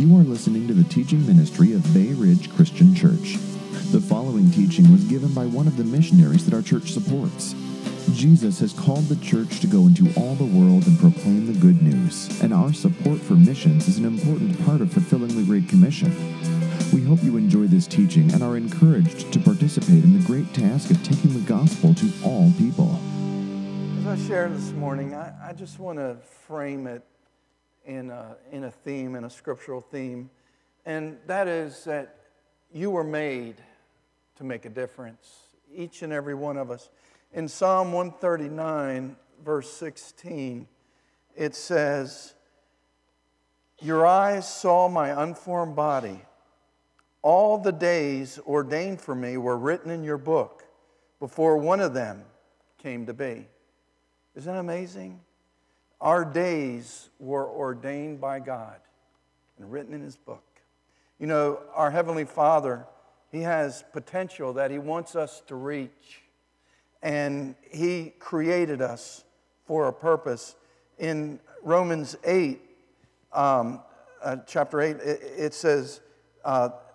You are listening to the teaching ministry of Bay Ridge Christian Church. The following teaching was given by one of the missionaries that our church supports. Jesus has called the church to go into all the world and proclaim the good news, and our support for missions is an important part of fulfilling the Great Commission. We hope you enjoy this teaching and are encouraged to participate in the great task of taking the gospel to all people. As I share this morning, I just want to frame it in a theme, in a scriptural theme, and that is that you were made to make a difference, each and every one of us. In Psalm 139, verse 16, it says, "Your eyes saw my unformed body. All the days ordained for me were written in your book before one of them came to be." Isn't that amazing? Our days were ordained by God and written in His book. You know, our Heavenly Father, He has potential that He wants us to reach. And He created us for a purpose. In Romans 8, chapter 8, it says,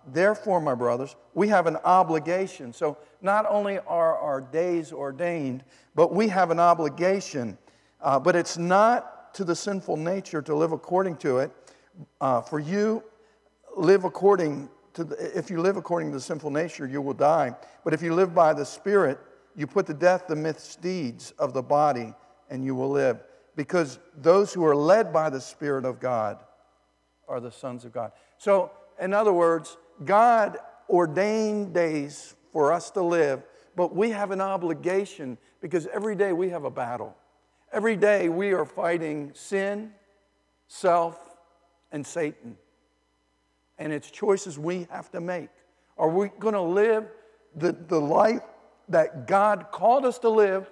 "Therefore, my brothers, we have an obligation." So not only are our days ordained, but we have an obligation. But it's not to the sinful nature to live according to it. If you live according to the sinful nature, you will die. But if you live by the Spirit, you put to death the misdeeds of the body, and you will live. Because those who are led by the Spirit of God are the sons of God. So, in other words, God ordained days for us to live, but we have an obligation because every day we have a battle. Every day we are fighting sin, self, and Satan. And it's choices we have to make. Are we going to live the life that God called us to live,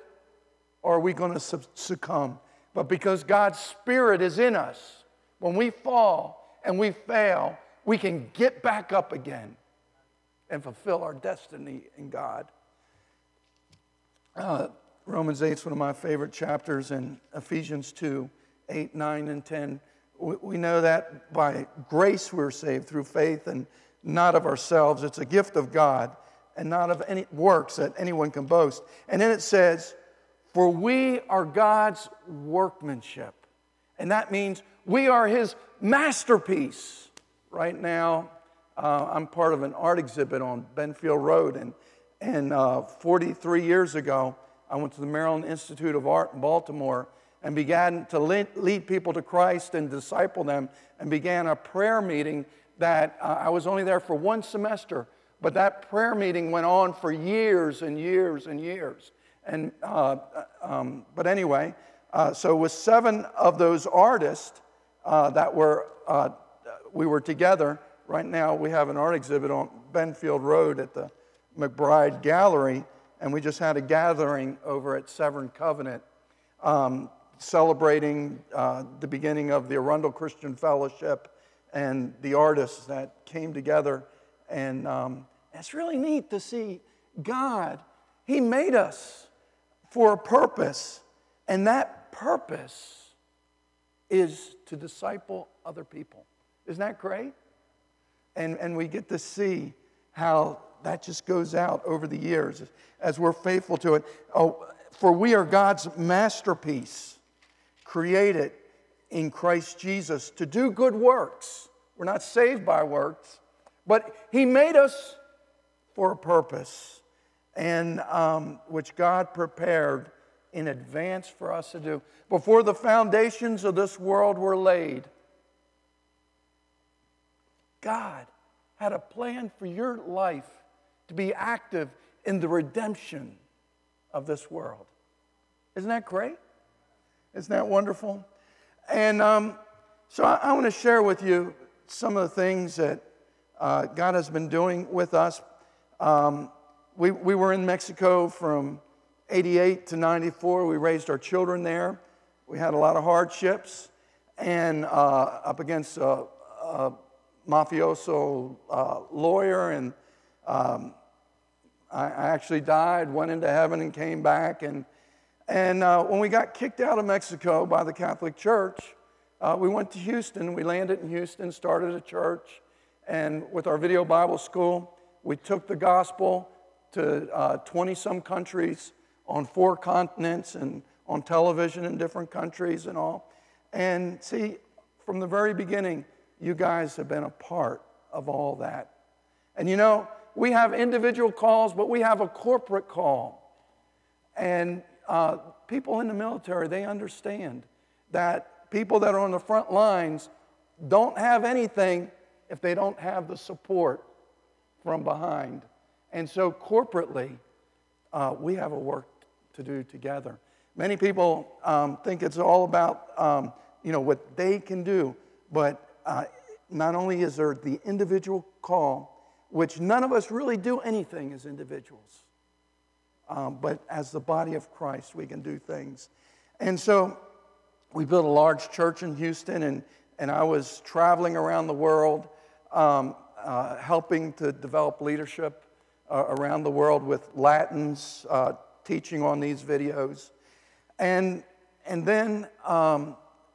or are we going to succumb? But because God's Spirit is in us, when we fall and we fail, we can get back up again and fulfill our destiny in God. Romans 8 is one of my favorite chapters, and Ephesians 2, 8, 9, and 10. We know that by grace we're saved through faith and not of ourselves. It's a gift of God and not of any works that anyone can boast. And then it says, "For we are God's workmanship." And that means we are His masterpiece. Right now, I'm part of an art exhibit on Benfield Road, and 43 years ago, I went to the Maryland Institute of Art in Baltimore and began to lead people to Christ and disciple them, and began a prayer meeting that I was only there for one semester, but that prayer meeting went on for years and years and years. So with 7 of those artists that were we were together. Right now, we have an art exhibit on Benfield Road at the McBride Gallery, and we just had a gathering over at Severn Covenant celebrating the beginning of the Arundel Christian Fellowship and the artists that came together. And it's really neat to see God. He made us for a purpose, and that purpose is to disciple other people. Isn't that great? And we get to see how that just goes out over the years as we're faithful to it. Oh, for we are God's masterpiece, created in Christ Jesus to do good works. We're not saved by works, but He made us for a purpose, and which God prepared in advance for us to do. Before the foundations of this world were laid, God had a plan for your life to be active in the redemption of this world. Isn't that great? Isn't that wonderful? And so I want to share with you some of the things that God has been doing with us. We were in Mexico from 88 to 94. We raised our children there. We had a lot of hardships, and up against a mafioso lawyer, and I actually died, went into heaven, and came back. And when we got kicked out of Mexico by the Catholic Church, We went to Houston. We landed in Houston, started a church, and with our video Bible school, we took the gospel to 20-some countries on 4 continents and on television in different countries and all. And see, from the very beginning, you guys have been a part of all that. And you know, we have individual calls, but we have a corporate call. And people in the military, they understand that people that are on the front lines don't have anything if they don't have the support from behind. And so corporately, we have a work to do together. Many people think it's all about what they can do, but not only is there the individual call, which none of us really do anything as individuals, but as the body of Christ, we can do things. And so we built a large church in Houston, and I was traveling around the world, helping to develop leadership around the world with Latins, teaching on these videos. And then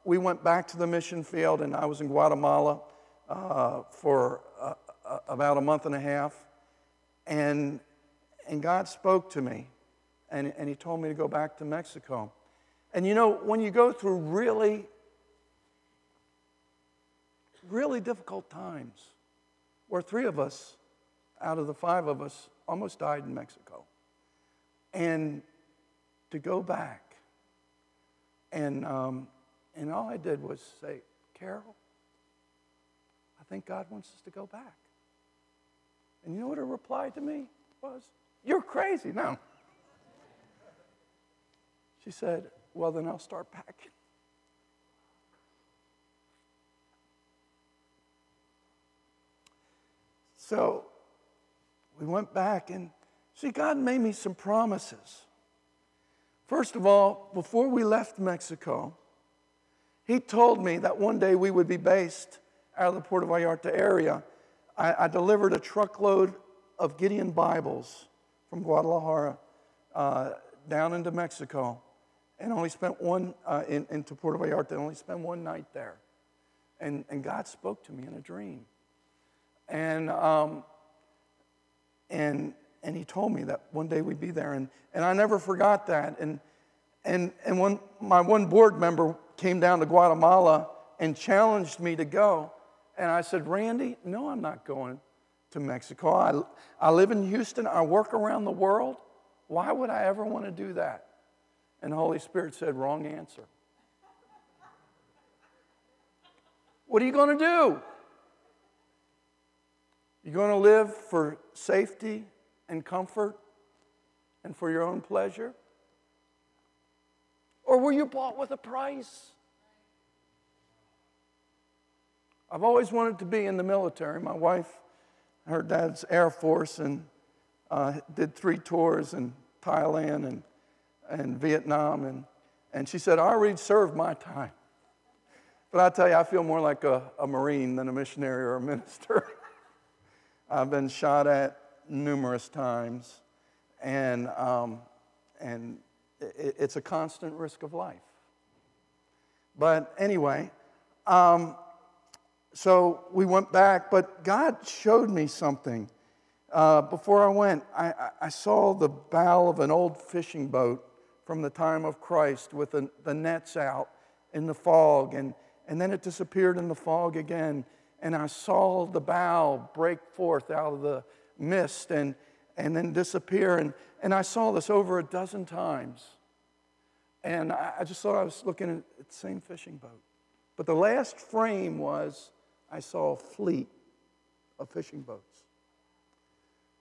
we went back to the mission field, and I was in Guatemala for about a month and a half. And God spoke to me, and He told me to go back to Mexico. And you know, when you go through really, really difficult times, where 3 of us out of the 5 of us almost died in Mexico, and to go back, and all I did was say, Carol, I think God wants us to go back. And you know what her reply to me was? You're crazy. No. She said, well, then I'll start packing. So we went back, and see, God made me some promises. First of all, before we left Mexico, He told me that one day we would be based out of the Puerto Vallarta area. I delivered a truckload of Gideon Bibles from Guadalajara down into Mexico, and only spent one into Puerto Vallarta, and only spent one night there. And God spoke to me in a dream, and He told me that one day we'd be there, and I never forgot that. And when my one board member came down to Guatemala and challenged me to go, and I said, Randy, no, I'm not going to Mexico. I live in Houston. I work around the world. Why would I ever want to do that? And the Holy Spirit said, wrong answer. What are you going to do? You're going to live for safety and comfort and for your own pleasure? Or were you bought with a price? I've always wanted to be in the military. My wife, her dad's Air Force, and did 3 tours in Thailand and Vietnam, and she said, I already served my time. But I tell you, I feel more like a Marine than a missionary or a minister. I've been shot at numerous times, and it's a constant risk of life. But anyway, so we went back, but God showed me something. Before I went, I saw the bow of an old fishing boat from the time of Christ with the nets out in the fog, and then it disappeared in the fog again, and I saw the bow break forth out of the mist and then disappear. And I saw this over a dozen times. And I just thought I was looking at the same fishing boat. But the last frame was I saw a fleet of fishing boats.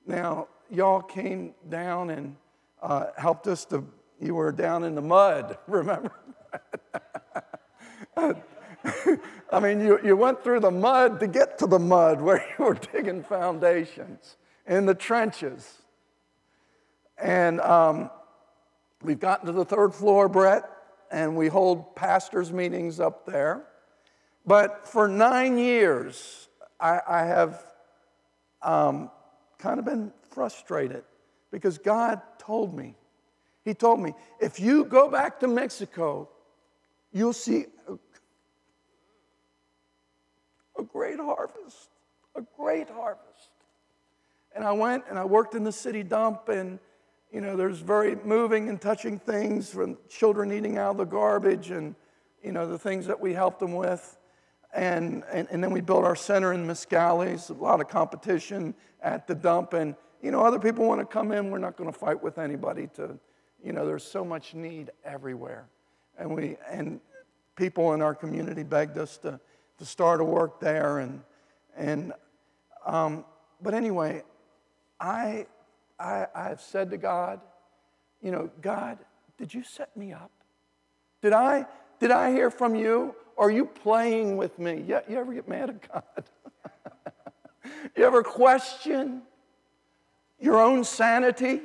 Now, y'all came down and helped us to, you were down in the mud, remember? I mean, you went through the mud to get to the mud where you were digging foundations in the trenches. And we've gotten to the 3rd floor, Brett, and we hold pastors' meetings up there. But for 9 years, I have kind of been frustrated because God told me. He told me, if you go back to Mexico, you'll see great harvest, a great harvest. And I went and I worked in the city dump, and, you know, there's very moving and touching things from children eating out of the garbage and, you know, the things that we helped them with. And then we built our center in Miscalis, a lot of competition at the dump. And, you know, other people want to come in. We're not going to fight with anybody to, you know, there's so much need everywhere. And people in our community begged us to start a work there. But anyway, I've said to God, you know, God, did you set me up? Did I hear from you? Are you playing with me? Yeah, you ever get mad at God? You ever question your own sanity?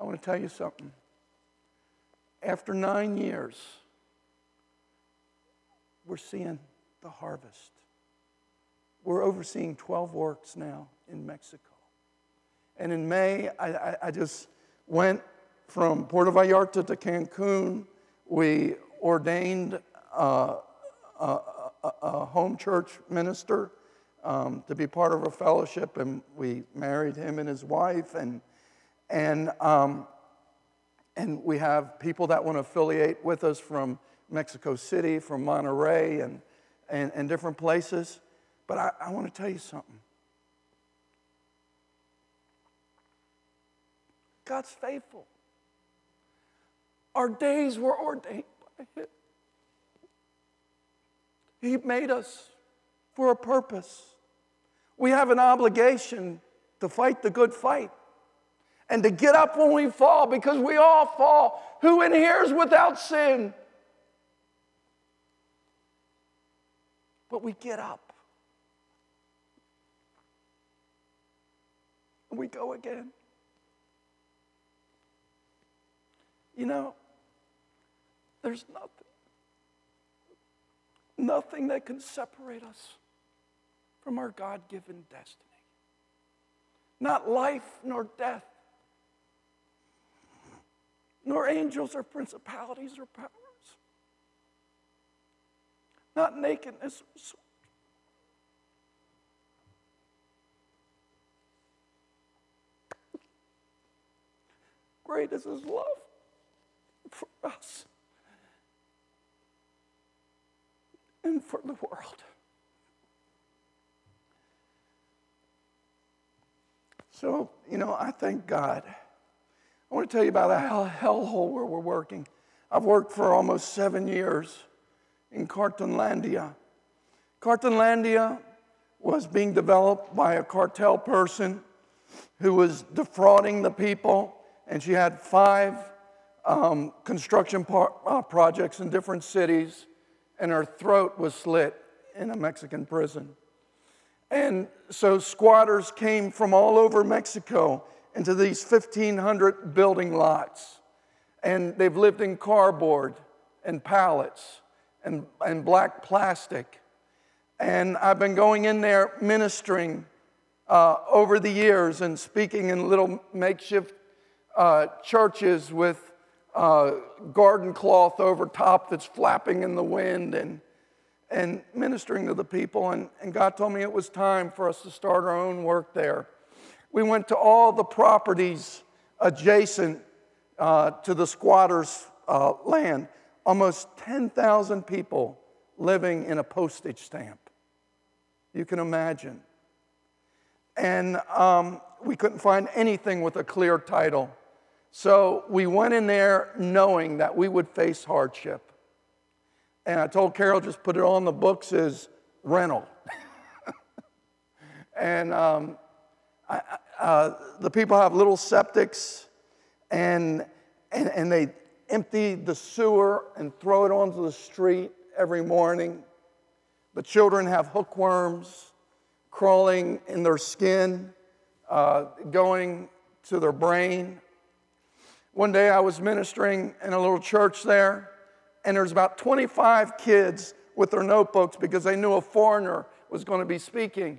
I want to tell you something. After 9 years, we're seeing the harvest. We're overseeing 12 works now in Mexico. And in May, I just went from Puerto Vallarta to Cancun. We ordained a home church minister to be part of a fellowship, and we married him and his wife, and we have people that want to affiliate with us from Mexico City, from Monterey, and different places. But I want to tell you something. God's faithful. Our days were ordained by Him. He made us for a purpose. We have an obligation to fight the good fight and to get up when we fall, because we all fall. Who in here is without sin? But we get up. And we go again. You know, there's nothing that can separate us from our God-given destiny. Not life nor death, nor angels or principalities or powers. Not nakedness or sword. Great is His love for us and for the world. So, you know, I thank God. I want to tell you about a hellhole where we're working. I've worked for almost 7 years in Cartlandia. Cartlandia was being developed by a cartel person who was defrauding the people, and she had 5 construction projects in different cities, and her throat was slit in a Mexican prison. And so squatters came from all over Mexico into these 1,500 building lots, and they've lived in cardboard and pallets and black plastic. And I've been going in there ministering over the years and speaking in little makeshift churches with garden cloth over top that's flapping in the wind, and ministering to the people. And God told me it was time for us to start our own work there. We went to all the properties adjacent to the squatters' land. Almost 10,000 people living in a postage stamp. You can imagine. And we couldn't find anything with a clear title. So we went in there knowing that we would face hardship. And I told Carol, just put it on the books as rental. And the people have little septics, and they empty the sewer and throw it onto the street every morning. The children have hookworms crawling in their skin, going to their brain. One day I was ministering in a little church there, and there's about 25 kids with their notebooks because they knew a foreigner was going to be speaking.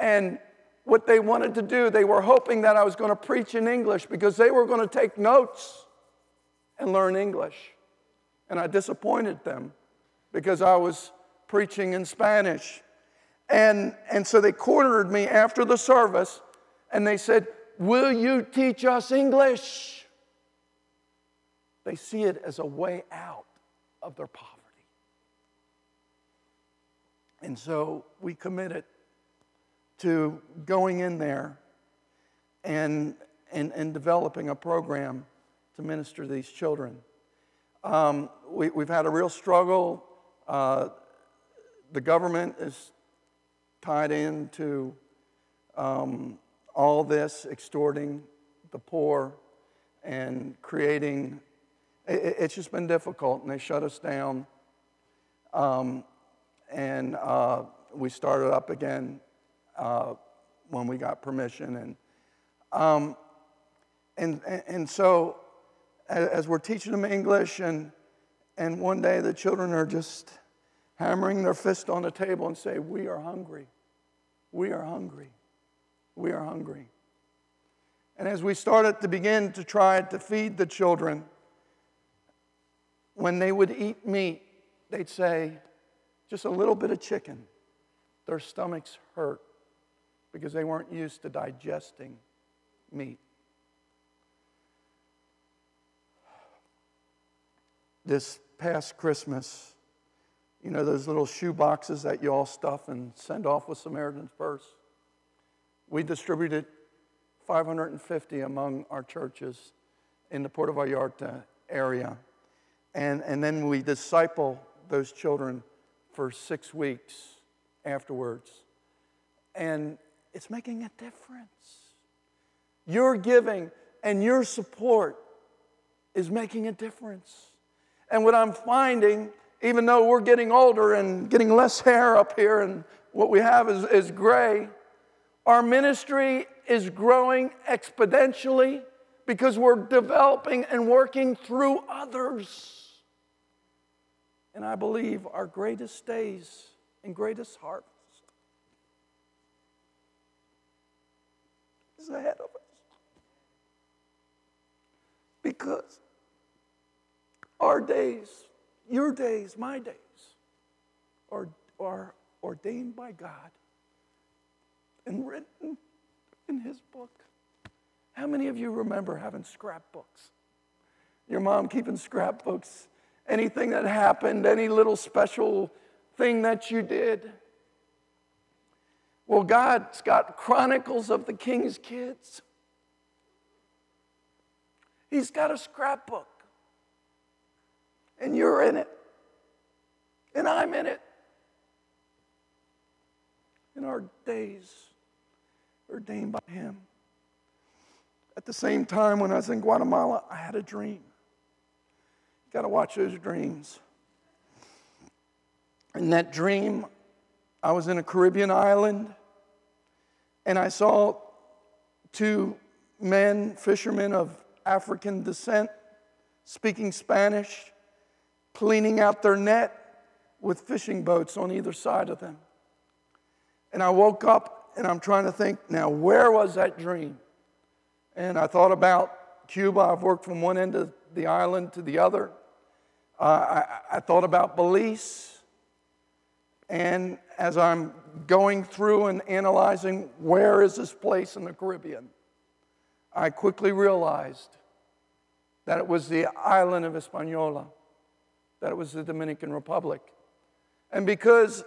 And what they wanted to do, they were hoping that I was going to preach in English because they were going to take notes and learn English. And I disappointed them because I was preaching in Spanish. And so they cornered me after the service, and they said, "Will you teach us English?" They see it as a way out of their poverty. And so we committed to going in there and developing a program to minister to these children. We've had a real struggle. The government is tied into all this, extorting the poor and creating. It's just been difficult, and they shut us down. And we started up again when we got permission. And so as we're teaching them English, and one day the children are just hammering their fist on the table and say, "We are hungry. We are hungry. We are hungry." And as we started to begin to try to feed the children, when they would eat meat, they'd say, "Just a little bit of chicken." Their stomachs hurt because they weren't used to digesting meat. This past Christmas, you know those little shoe boxes that you all stuff and send off with Samaritan's Purse? We distributed 550 among our churches in the Puerto Vallarta area. And then we disciple those children for 6 weeks afterwards. And it's making a difference. Your giving and your support is making a difference. And what I'm finding, even though we're getting older and getting less hair up here and what we have is gray, our ministry is growing exponentially because we're developing and working through others. And I believe our greatest days and greatest harvest is ahead of us, because our days, your days, my days are ordained by God and written in His book. How many of you remember having scrapbooks? Your mom keeping scrapbooks? Anything that happened, any little special thing that you did? Well, God's got chronicles of the king's kids. He's got a scrapbook. And you're in it. And I'm in it. And our days are ordained by Him. At the same time, when I was in Guatemala, I had a dream. You got to watch those dreams. In that dream, I was in a Caribbean island, and I saw two men, fishermen of African descent, speaking Spanish, cleaning out their net with fishing boats on either side of them. And I woke up, and I'm trying to think, now, where was that dream? And I thought about Cuba. I've worked from one end of the island to the other. I thought about Belize. And as I'm going through and analyzing where is this place in the Caribbean, I quickly realized that it was the island of Hispaniola, that it was the Dominican Republic. And because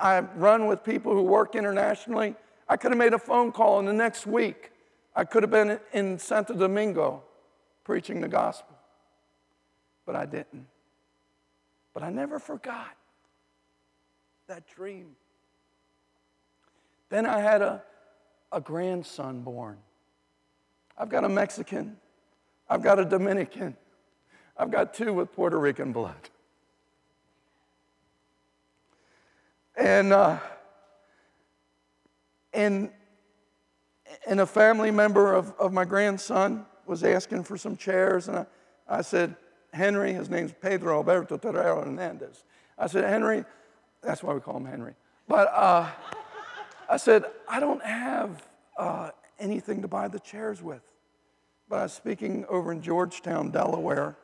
I run with people who work internationally, I could have made a phone call in the next week. I could have been in Santo Domingo preaching the gospel, but I didn't. But I never forgot that dream. Then I had a grandson born. I've got a Mexican. I've got a Dominican. I've got two with Puerto Rican blood. And a family member of my grandson was asking for some chairs, and I said, "Henry," his name's Pedro Alberto Torreira Hernandez. I said, "Henry," that's why we call him Henry. But I said, "I don't have anything to buy the chairs with." But I was speaking over in Georgetown, Delaware,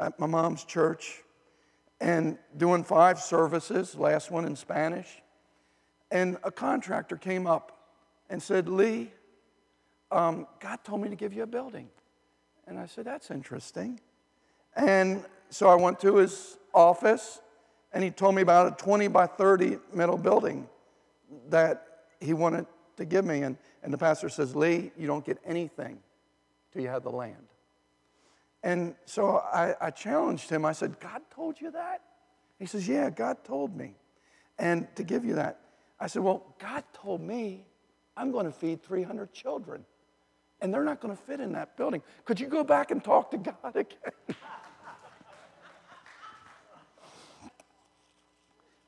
at my mom's church, and doing 5 services, last one in Spanish. And a contractor came up and said, Lee, God told me to give you a building. And I said, that's interesting. And so I went to his office, and he told me about a 20 by 30 metal building that he wanted to give me. And the pastor says, Lee, you don't get anything till you have the land. And so I challenged him. I said, God told you that? He says, yeah, God told me. And to give you that. I said, well, God told me I'm going to feed 300 children, and they're not going to fit in that building. Could you go back and talk to God again?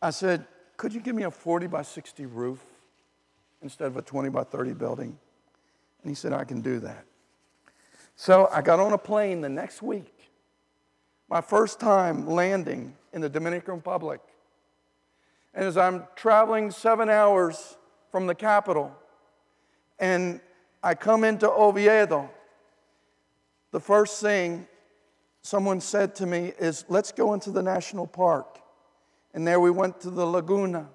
I said, could you give me a 40 by 60 roof instead of a 20 by 30 building? And he said, I can do that. So I got on a plane the next week, my first time landing in the Dominican Republic. And as I'm traveling 7 hours from the capital, and I come into Oviedo, the first thing someone said to me is, let's go into the national park. And there we went to the Laguna.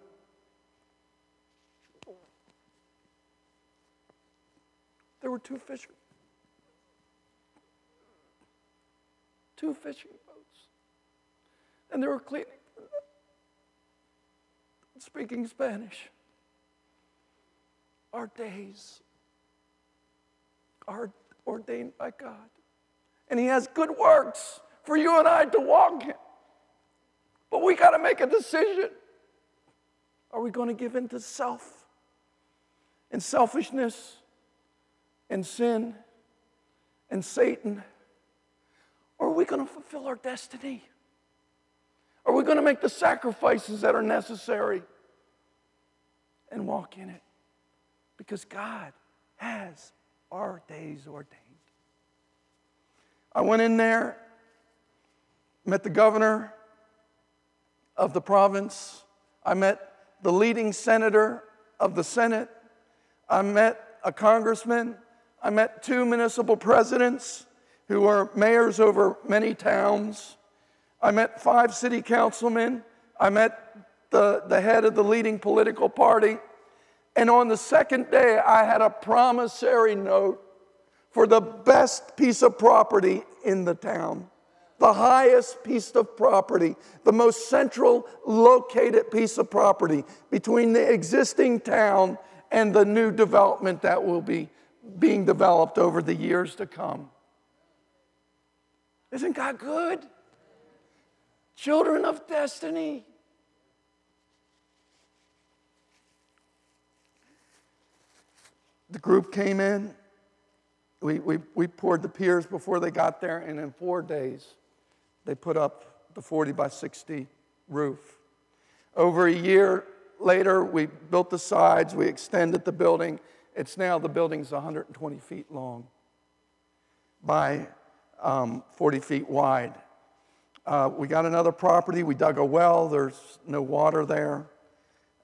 There were two fishing boats. And they were cleaning, speaking Spanish. Our days are ordained by God. And He has good works for you and I to walk in. But we got to make a decision. Are we going to give in to self and selfishness and sin and Satan? Or are we going to fulfill our destiny? Are we going to make the sacrifices that are necessary and walk in it? Because God has our days ordained. I went in there, met the governor of the province. I met the leading senator of the Senate. I met a congressman. I met 2 municipal presidents who were mayors over many towns. I met 5 city councilmen. I met the head of the leading political party. And on the second day, I had a promissory note for the best piece of property in the town. The highest piece of property, the most central located piece of property between the existing town and the new development that will be being developed over the years to come. Isn't God good? Children of destiny. The group came in. We poured the piers before they got there, and in 4 days, they put up the 40 by 60 roof. Over a year later, we built the sides. We extended the building. It's now the building's 120 feet long by 40 feet wide. We got another property. We dug a well. There's no water there.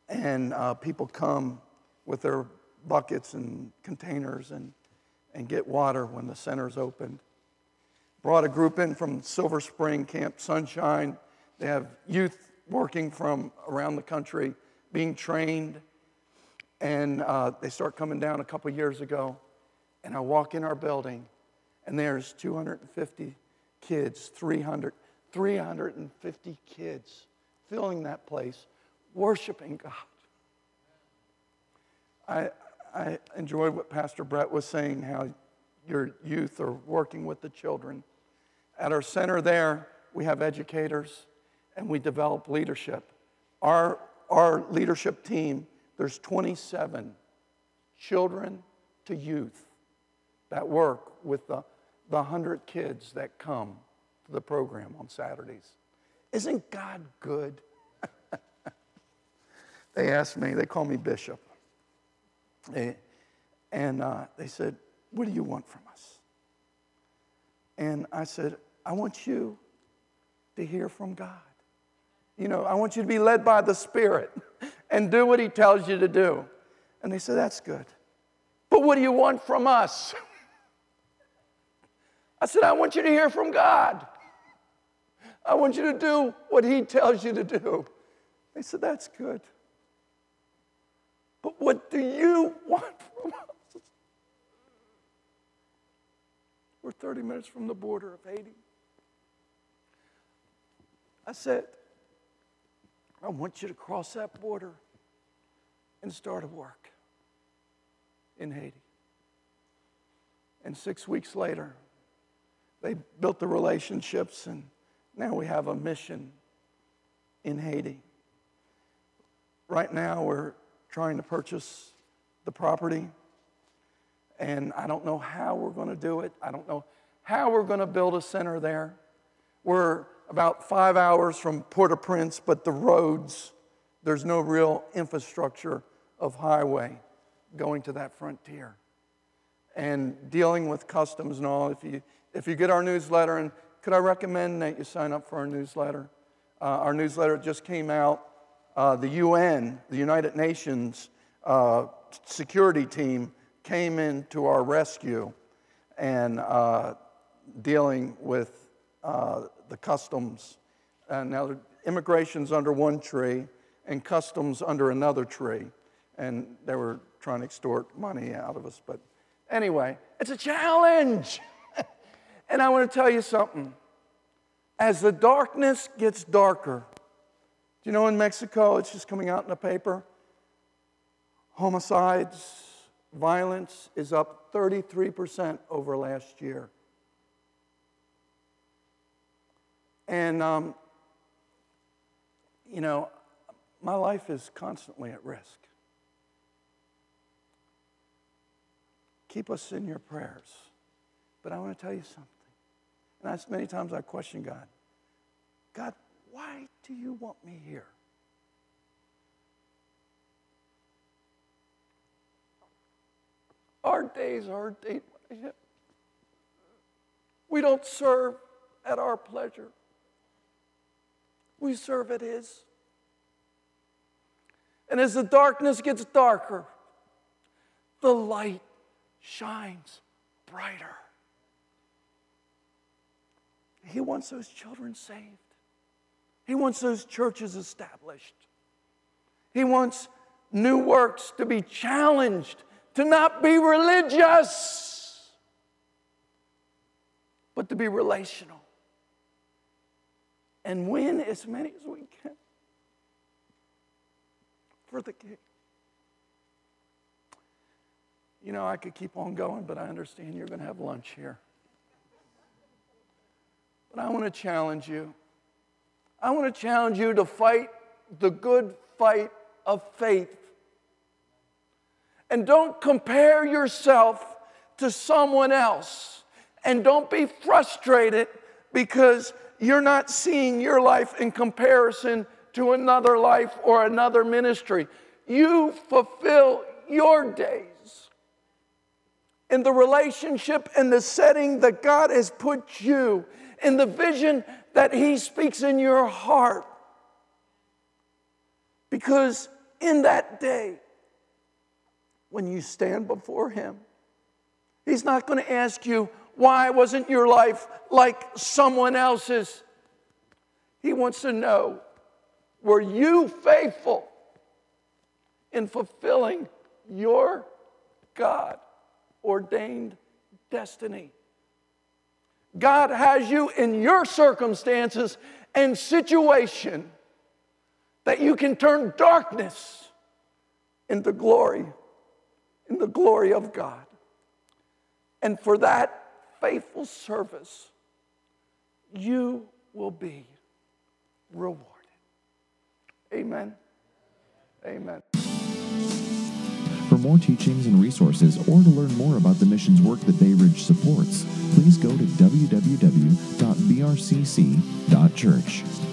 And people come with their buckets and containers and get water when the center's opened. Brought a group in from Silver Spring Camp Sunshine. They have youth working from around the country, being trained. And they start coming down a couple years ago. And I walk in our building, and there's 250 kids, 350 kids filling that place, worshiping God. I enjoyed what Pastor Brett was saying, how your youth are working with the children. At our center there, we have educators, and we develop leadership. Our leadership team, there's 27 children to youth that work with the 100 kids that come to the program on Saturdays. Isn't God good? They asked me, they call me Bishop. They said, what do you want from us? And I said, I want you to hear from God. You know, I want you to be led by the Spirit and do what He tells you to do. And they said, that's good. But what do you want from us? I said, I want you to hear from God. I want you to do what he tells you to do. They said, that's good. But what do you want from us? We're 30 minutes from the border of Haiti. I said, I want you to cross that border and start a work in Haiti. And 6 weeks later, they built the relationships, and now we have a mission in Haiti. Right now, we're trying to purchase the property, and I don't know how we're going to do it. I don't know how we're going to build a center there. We're about 5 hours from Port-au-Prince, but the roads, there's no real infrastructure of highway going to that frontier. And dealing with customs and all, if you get our newsletter, and could I recommend that you sign up for our newsletter? Our newsletter just came out. The UN, the United Nations security team came in to our rescue and dealing with the customs. Now, immigration's under one tree and customs under another tree. And they were trying to extort money out of us. But anyway, it's a challenge. And I want to tell you something. As the darkness gets darker, do you know in Mexico, it's just coming out in the paper, homicides, violence is up 33% over last year. And, you know, my life is constantly at risk. Keep us in your prayers. But I want to tell you something. And many times I question God. God, why do you want me here? Our days are deep. We don't serve at our pleasure. We serve at His. And as the darkness gets darker, the light shines brighter. He wants those children saved. He wants those churches established. He wants new works to be challenged, to not be religious, but to be relational. And win as many as we can for the King. You know, I could keep on going, but I understand you're going to have lunch here. But I want to challenge you. I want to challenge you to fight the good fight of faith. And don't compare yourself to someone else. And don't be frustrated because you're not seeing your life in comparison to another life or another ministry. You fulfill your days in the relationship and the setting that God has put you in, the vision that He speaks in your heart. Because in that day, when you stand before Him, He's not going to ask you, why wasn't your life like someone else's? He wants to know, were you faithful in fulfilling your God-ordained destiny? God has you in your circumstances and situation that you can turn darkness into glory, in the glory of God. And for that faithful service, you will be rewarded. Amen. Amen. For more teachings and resources, or to learn more about the missions work that Bay Ridge supports, please go to www.brcc.church.